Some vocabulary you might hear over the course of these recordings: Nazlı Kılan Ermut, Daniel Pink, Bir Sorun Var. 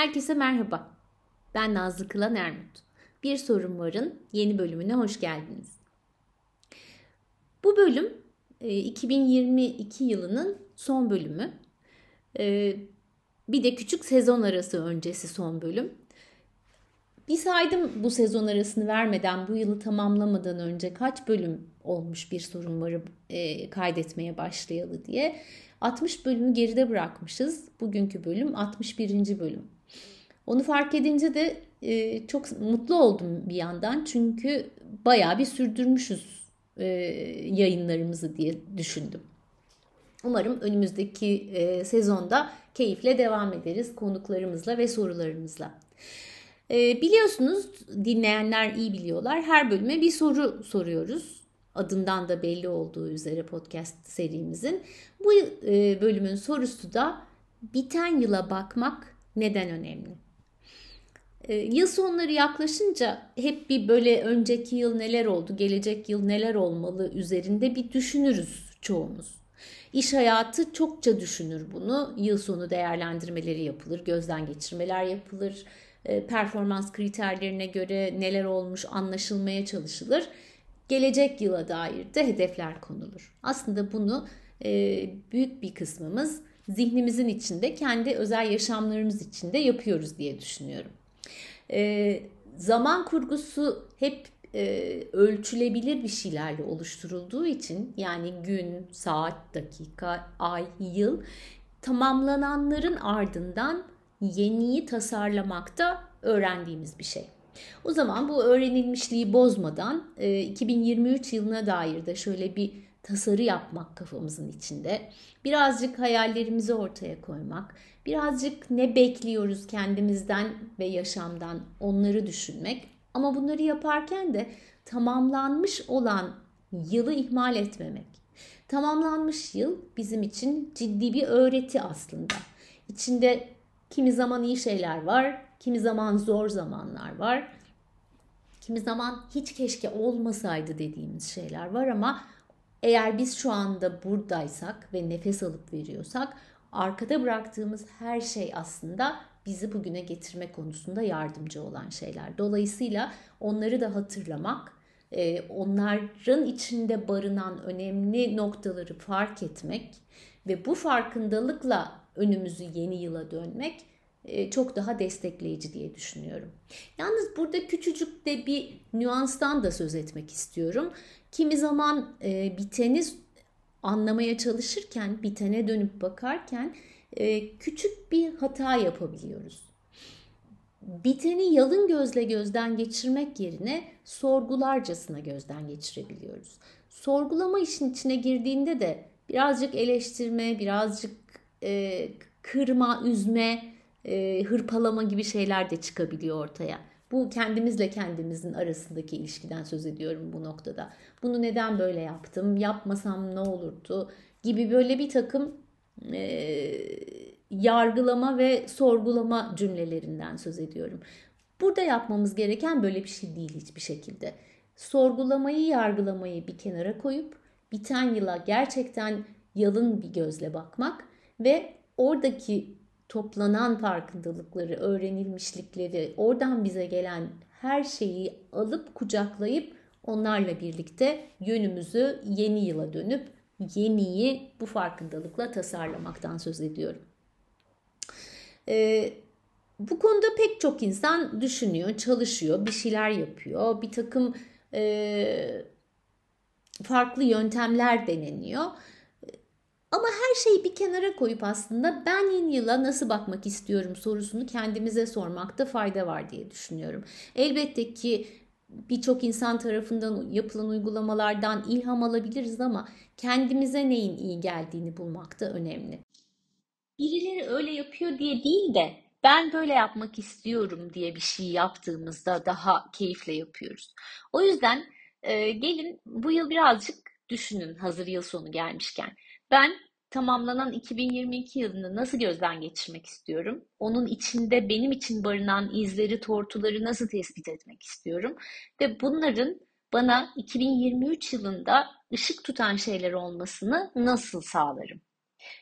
Herkese merhaba, ben Nazlı Kılan Ermut. Bir Sorun Var'ın yeni bölümüne hoş geldiniz. Bu bölüm 2022 yılının son bölümü. Bir de küçük sezon arası öncesi son bölüm. Bir saydım bu sezon arasını vermeden, bu yılı tamamlamadan önce kaç bölüm olmuş Bir Sorun Var'ı kaydetmeye başlayalı diye. 60 bölümü geride bırakmışız. Bugünkü bölüm 61. bölüm. Onu fark edince de çok mutlu oldum bir yandan. Çünkü bayağı bir sürdürmüşüz yayınlarımızı diye düşündüm. Umarım önümüzdeki sezonda keyifle devam ederiz konuklarımızla ve sorularımızla. Biliyorsunuz, dinleyenler iyi biliyorlar, her bölüme bir soru soruyoruz. Adından da belli olduğu üzere podcast serimizin. Bu bölümün sorusu da biten yıla bakmak neden önemli? Yıl sonları yaklaşınca hep bir böyle önceki yıl neler oldu, gelecek yıl neler olmalı üzerinde bir düşünürüz çoğumuz. İş hayatı çokça düşünür bunu. Yıl sonu değerlendirmeleri yapılır, gözden geçirmeler yapılır. Performans kriterlerine göre neler olmuş anlaşılmaya çalışılır. Gelecek yıla dair de hedefler konulur. Aslında bunu büyük bir kısmımız zihnimizin içinde, kendi özel yaşamlarımız içinde yapıyoruz diye düşünüyorum. Zaman kurgusu hep ölçülebilir bir şeylerle oluşturulduğu için, yani gün, saat, dakika, ay, yıl, tamamlananların ardından yeniyi tasarlamakta öğrendiğimiz bir şey. O zaman bu öğrenilmişliği bozmadan 2023 yılına dair de şöyle bir tasarı yapmak kafamızın içinde. Birazcık hayallerimizi ortaya koymak, birazcık ne bekliyoruz kendimizden ve yaşamdan onları düşünmek. Ama bunları yaparken de tamamlanmış olan yılı ihmal etmemek. Tamamlanmış yıl bizim için ciddi bir öğreti aslında. İçinde kimi zaman iyi şeyler var, kimi zaman zor zamanlar var, kimi zaman hiç keşke olmasaydı dediğimiz şeyler var ama eğer biz şu anda buradaysak ve nefes alıp veriyorsak arkada bıraktığımız her şey aslında bizi bugüne getirme konusunda yardımcı olan şeyler. Dolayısıyla onları da hatırlamak, onların içinde barınan önemli noktaları fark etmek ve bu farkındalıkla önümüzü yeni yıla dönmek çok daha destekleyici diye düşünüyorum. Yalnız burada küçücük de bir nüanstan da söz etmek istiyorum. Kimi zaman biteni anlamaya çalışırken, bitene dönüp bakarken küçük bir hata yapabiliyoruz. Biteni yalın gözle gözden geçirmek yerine sorgularcasına gözden geçirebiliyoruz. Sorgulama işin içine girdiğinde de birazcık eleştirme, birazcık kırma, üzme, hırpalama gibi şeyler de çıkabiliyor ortaya. Bu kendimizle kendimizin arasındaki ilişkiden söz ediyorum bu noktada. Bunu neden böyle yaptım, yapmasam ne olurdu gibi böyle bir takım yargılama ve sorgulama cümlelerinden söz ediyorum. Burada yapmamız gereken böyle bir şey değil hiçbir şekilde. Sorgulamayı, yargılamayı bir kenara koyup biten yıla gerçekten yalın bir gözle bakmak ve oradaki toplanan farkındalıkları, öğrenilmişlikleri, oradan bize gelen her şeyi alıp kucaklayıp onlarla birlikte yönümüzü yeni yıla dönüp yeniyi bu farkındalıkla tasarlamaktan söz ediyorum. Bu konuda pek çok insan düşünüyor, çalışıyor, bir şeyler yapıyor, bir takım farklı yöntemler deneniyor. Ama her şeyi bir kenara koyup aslında ben yeni yıla nasıl bakmak istiyorum sorusunu kendimize sormakta fayda var diye düşünüyorum. Elbette ki birçok insan tarafından yapılan uygulamalardan ilham alabiliriz ama kendimize neyin iyi geldiğini bulmak da önemli. Birileri öyle yapıyor diye değil de ben böyle yapmak istiyorum diye bir şey yaptığımızda daha keyifle yapıyoruz. O yüzden gelin bu yıl birazcık düşünün hazır yıl sonu gelmişken. Ben tamamlanan 2022 yılını nasıl gözden geçirmek istiyorum? Onun içinde benim için barınan izleri, tortuları nasıl tespit etmek istiyorum? Ve bunların bana 2023 yılında ışık tutan şeyler olmasını nasıl sağlarım?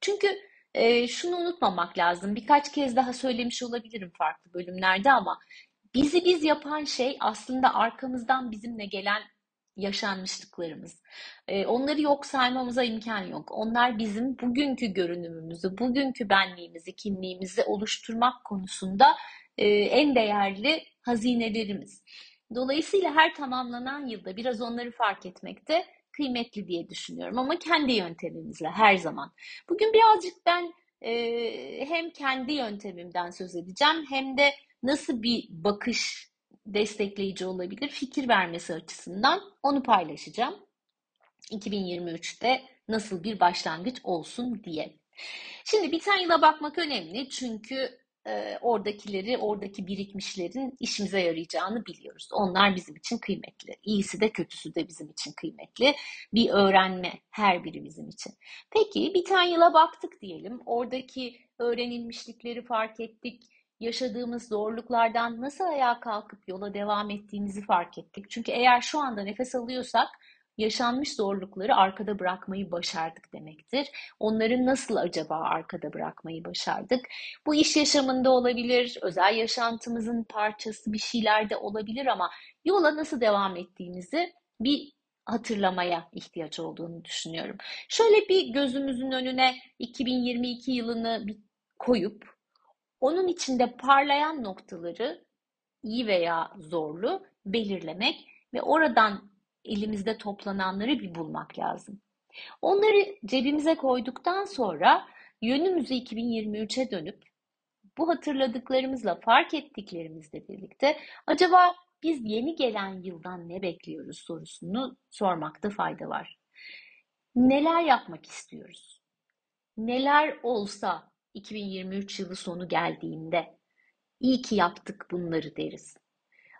Çünkü şunu unutmamak lazım. Birkaç kez daha söylemiş olabilirim farklı bölümlerde ama bizi biz yapan şey aslında arkamızdan bizimle gelen yaşanmışlıklarımız. Onları yok saymamıza imkan yok. Onlar bizim bugünkü görünümümüzü, bugünkü benliğimizi, kimliğimizi oluşturmak konusunda en değerli hazinelerimiz. Dolayısıyla her tamamlanan yılda biraz onları fark etmekte kıymetli diye düşünüyorum ama kendi yöntemimizle her zaman. Bugün birazcık ben hem kendi yöntemimden söz edeceğim hem de nasıl bir bakış destekleyici olabilir fikir vermesi açısından onu paylaşacağım. 2023'te nasıl bir başlangıç olsun diye. Şimdi biten yıla bakmak önemli çünkü oradakileri, oradaki birikmişlerin işimize yarayacağını biliyoruz. Onlar bizim için kıymetli. İyisi de kötüsü de bizim için kıymetli. Bir öğrenme her biri bizim için. Peki biten yıla baktık diyelim. Oradaki öğrenilmişlikleri fark ettik. Yaşadığımız zorluklardan nasıl ayağa kalkıp yola devam ettiğimizi fark ettik. Çünkü eğer şu anda nefes alıyorsak yaşanmış zorlukları arkada bırakmayı başardık demektir. Onları nasıl acaba arkada bırakmayı başardık? Bu iş yaşamında olabilir, özel yaşantımızın parçası bir şeyler de olabilir ama yola nasıl devam ettiğimizi bir hatırlamaya ihtiyaç olduğunu düşünüyorum. Şöyle bir gözümüzün önüne 2022 yılını koyup onun içinde parlayan noktaları iyi veya zorlu belirlemek ve oradan elimizde toplananları bir bulmak lazım. Onları cebimize koyduktan sonra yönümüzü 2023'e dönüp bu hatırladıklarımızla fark ettiklerimizle birlikte acaba biz yeni gelen yıldan ne bekliyoruz sorusunu sormakta fayda var. Neler yapmak istiyoruz? Neler olsa 2023 yılı sonu geldiğinde iyi ki yaptık bunları deriz.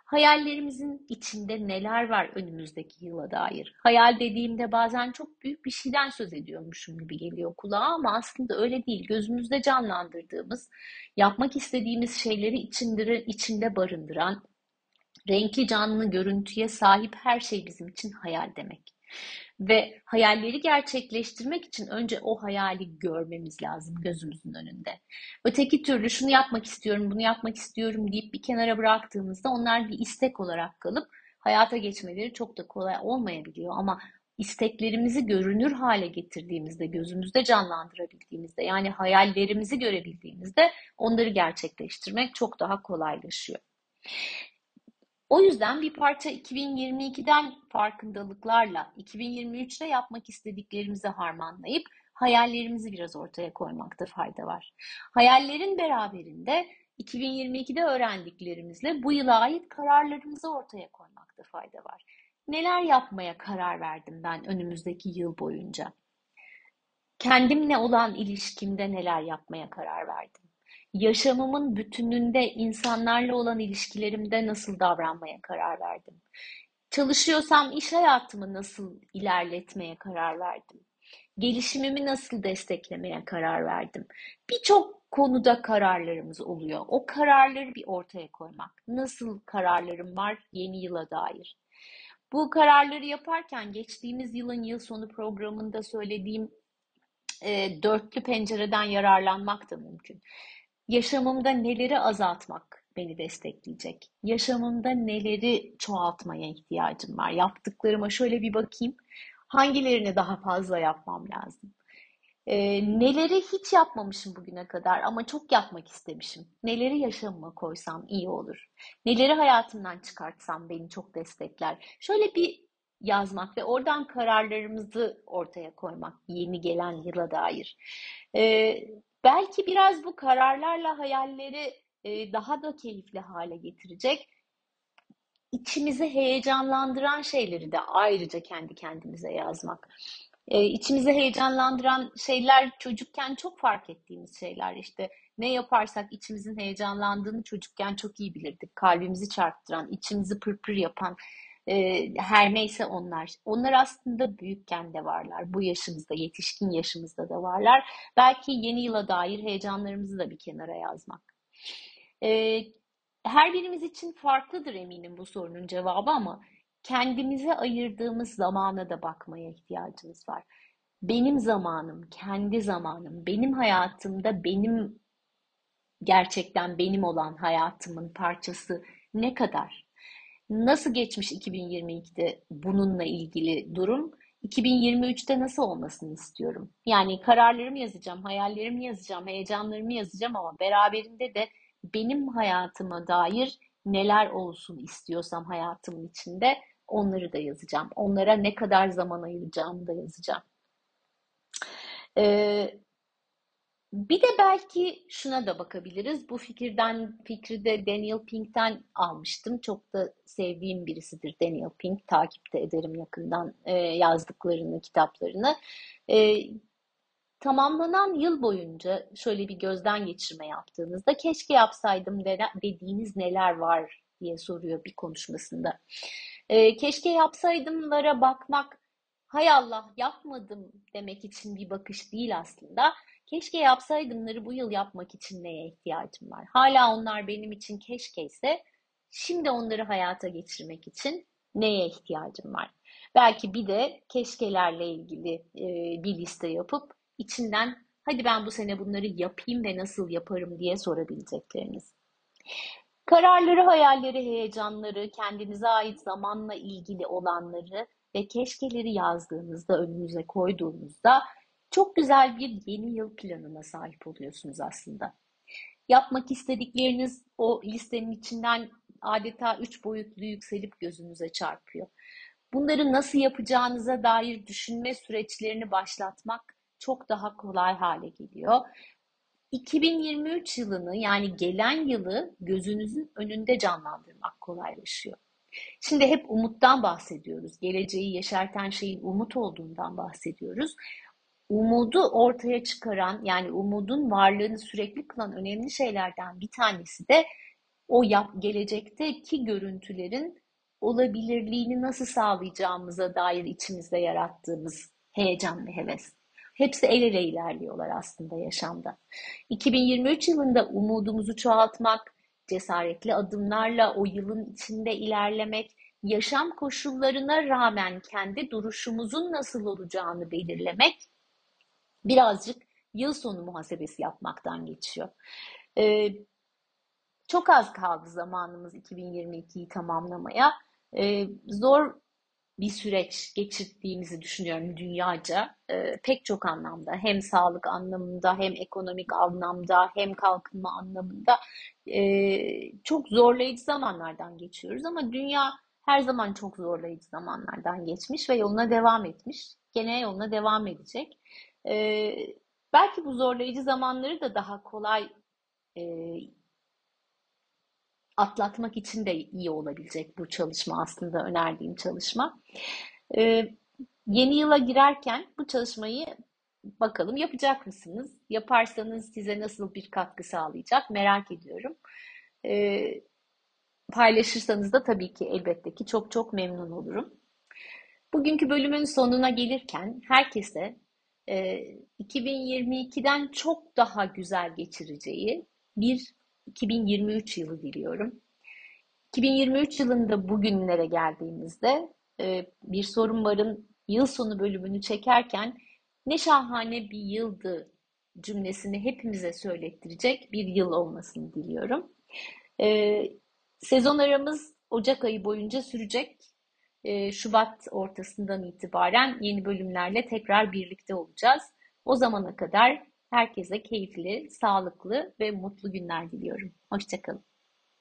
Hayallerimizin içinde neler var önümüzdeki yıla dair? Hayal dediğimde bazen çok büyük bir şeyden söz ediyormuşum gibi geliyor kulağa ama aslında öyle değil. Gözümüzde canlandırdığımız, yapmak istediğimiz şeyleri içinde barındıran, renkli canlı görüntüye sahip her şey bizim için hayal demek. Ve hayalleri gerçekleştirmek için önce o hayali görmemiz lazım gözümüzün önünde. Öteki türlü şunu yapmak istiyorum, bunu yapmak istiyorum deyip bir kenara bıraktığımızda onlar bir istek olarak kalıp hayata geçmeleri çok da kolay olmayabiliyor. Ama isteklerimizi görünür hale getirdiğimizde, gözümüzde canlandırabildiğimizde, yani hayallerimizi görebildiğimizde onları gerçekleştirmek çok daha kolaylaşıyor. O yüzden bir parça 2022'den farkındalıklarla 2023'te yapmak istediklerimizi harmanlayıp hayallerimizi biraz ortaya koymakta fayda var. Hayallerin beraberinde 2022'de öğrendiklerimizle bu yıla ait kararlarımızı ortaya koymakta fayda var. Neler yapmaya karar verdim ben önümüzdeki yıl boyunca? Kendimle olan ilişkimde neler yapmaya karar verdim? Yaşamımın bütününde insanlarla olan ilişkilerimde nasıl davranmaya karar verdim? Çalışıyorsam iş hayatımı nasıl ilerletmeye karar verdim? Gelişimimi nasıl desteklemeye karar verdim? Birçok konuda kararlarımız oluyor. O kararları bir ortaya koymak. Nasıl kararlarım var yeni yıla dair? Bu kararları yaparken geçtiğimiz yılın yıl sonu programında söylediğim dörtlü pencereden yararlanmak da mümkün. Yaşamımda neleri azaltmak beni destekleyecek? Yaşamımda neleri çoğaltmaya ihtiyacım var? Yaptıklarıma şöyle bir bakayım. Hangilerini daha fazla yapmam lazım? Neleri hiç yapmamışım bugüne kadar ama çok yapmak istemişim? Neleri yaşamıma koysam iyi olur? Neleri hayatımdan çıkartsam beni çok destekler? Şöyle bir yazmak ve oradan kararlarımızı ortaya koymak yeni gelen yıla dair. Belki biraz bu kararlarla hayalleri daha da keyifli hale getirecek, içimizi heyecanlandıran şeyleri de ayrıca kendi kendimize yazmak. İçimizi heyecanlandıran şeyler çocukken çok fark ettiğimiz şeyler. İşte ne yaparsak içimizin heyecanlandığını çocukken çok iyi bilirdik. Kalbimizi çarptıran, içimizi pırpır yapan her neyse onlar. Onlar aslında büyükken de varlar. Bu yaşımızda, yetişkin yaşımızda da varlar. Belki yeni yıla dair heyecanlarımızı da bir kenara yazmak. Her birimiz için farklıdır eminim bu sorunun cevabı ama kendimize ayırdığımız zamana da bakmaya ihtiyacımız var. benim zamanım, kendi zamanım, benim hayatımda benim, gerçekten benim olan hayatımın parçası ne kadar? Nasıl geçmiş 2022'de bununla ilgili durum? 2023'te nasıl olmasını istiyorum? Yani kararlarımı yazacağım, hayallerimi yazacağım, heyecanlarımı yazacağım ama beraberinde de benim hayatıma dair neler olsun istiyorsam hayatımın içinde onları da yazacağım. Onlara ne kadar zaman ayıracağımı da yazacağım. Bir de belki şuna da bakabiliriz. Bu fikri de Daniel Pink'ten almıştım. Çok da sevdiğim birisidir Daniel Pink. Takip de ederim yakından yazdıklarını, kitaplarını. Tamamlanan yıl boyunca şöyle bir gözden geçirme yaptığınızda keşke yapsaydım dediğiniz neler var diye soruyor bir konuşmasında. Keşke yapsaydımlara bakmak, hay Allah yapmadım demek için bir bakış değil aslında. Keşke yapsaydımları bu yıl yapmak için neye ihtiyacım var? Hala onlar benim için keşkeyse, şimdi onları hayata geçirmek için neye ihtiyacım var? Belki bir de keşkelerle ilgili bir liste yapıp içinden hadi ben bu sene bunları yapayım ve nasıl yaparım diye sorabilecekleriniz. Kararları, hayalleri, heyecanları, kendinize ait zamanla ilgili olanları ve keşkeleri yazdığınızda, önünüze koyduğunuzda çok güzel bir yeni yıl planına sahip oluyorsunuz aslında. Yapmak istedikleriniz o listenin içinden adeta 3 boyutlu yükselip gözünüze çarpıyor. Bunları nasıl yapacağınıza dair düşünme süreçlerini başlatmak çok daha kolay hale geliyor. 2023 yılını, yani gelen yılı gözünüzün önünde canlandırmak kolaylaşıyor. Şimdi hep umuttan bahsediyoruz. Geleceği yeşerten şeyin umut olduğundan bahsediyoruz. Umudu ortaya çıkaran, yani umudun varlığını sürekli kılan önemli şeylerden bir tanesi de o gelecekteki görüntülerin olabilirliğini nasıl sağlayacağımıza dair içimizde yarattığımız heyecan ve heves. Hepsi el ele ilerliyorlar aslında yaşamda. 2023 yılında umudumuzu çoğaltmak, cesaretli adımlarla o yılın içinde ilerlemek, yaşam koşullarına rağmen kendi duruşumuzun nasıl olacağını belirlemek, birazcık yıl sonu muhasebesi yapmaktan geçiyor. Çok az kaldı zamanımız 2022'yi tamamlamaya. Zor bir süreç geçirdiğimizi düşünüyorum dünyaca. Pek çok anlamda, hem sağlık anlamında, hem ekonomik anlamda, hem kalkınma anlamında çok zorlayıcı zamanlardan geçiyoruz. Ama dünya her zaman çok zorlayıcı zamanlardan geçmiş ve yoluna devam etmiş. Gene yoluna devam edecek. Belki bu zorlayıcı zamanları da daha kolay atlatmak için de iyi olabilecek bu çalışma, aslında önerdiğim çalışma. Yeni yıla girerken bu çalışmayı bakalım yapacak mısınız? Yaparsanız size nasıl bir katkı sağlayacak, merak ediyorum. Paylaşırsanız da tabii ki elbette ki çok çok memnun olurum. Bugünkü bölümün sonuna gelirken herkese 2022'den çok daha güzel geçireceği bir 2023 yılı diliyorum. 2023 yılında bugünlere geldiğimizde Bir Sorun Var'ın yıl sonu bölümünü çekerken ne şahane bir yıldı cümlesini hepimize söylettirecek bir yıl olmasını diliyorum. Sezon aramız Ocak ayı boyunca sürecek. Şubat ortasından itibaren yeni bölümlerle tekrar birlikte olacağız. O zamana kadar herkese keyifli, sağlıklı ve mutlu günler diliyorum. Hoşça kalın.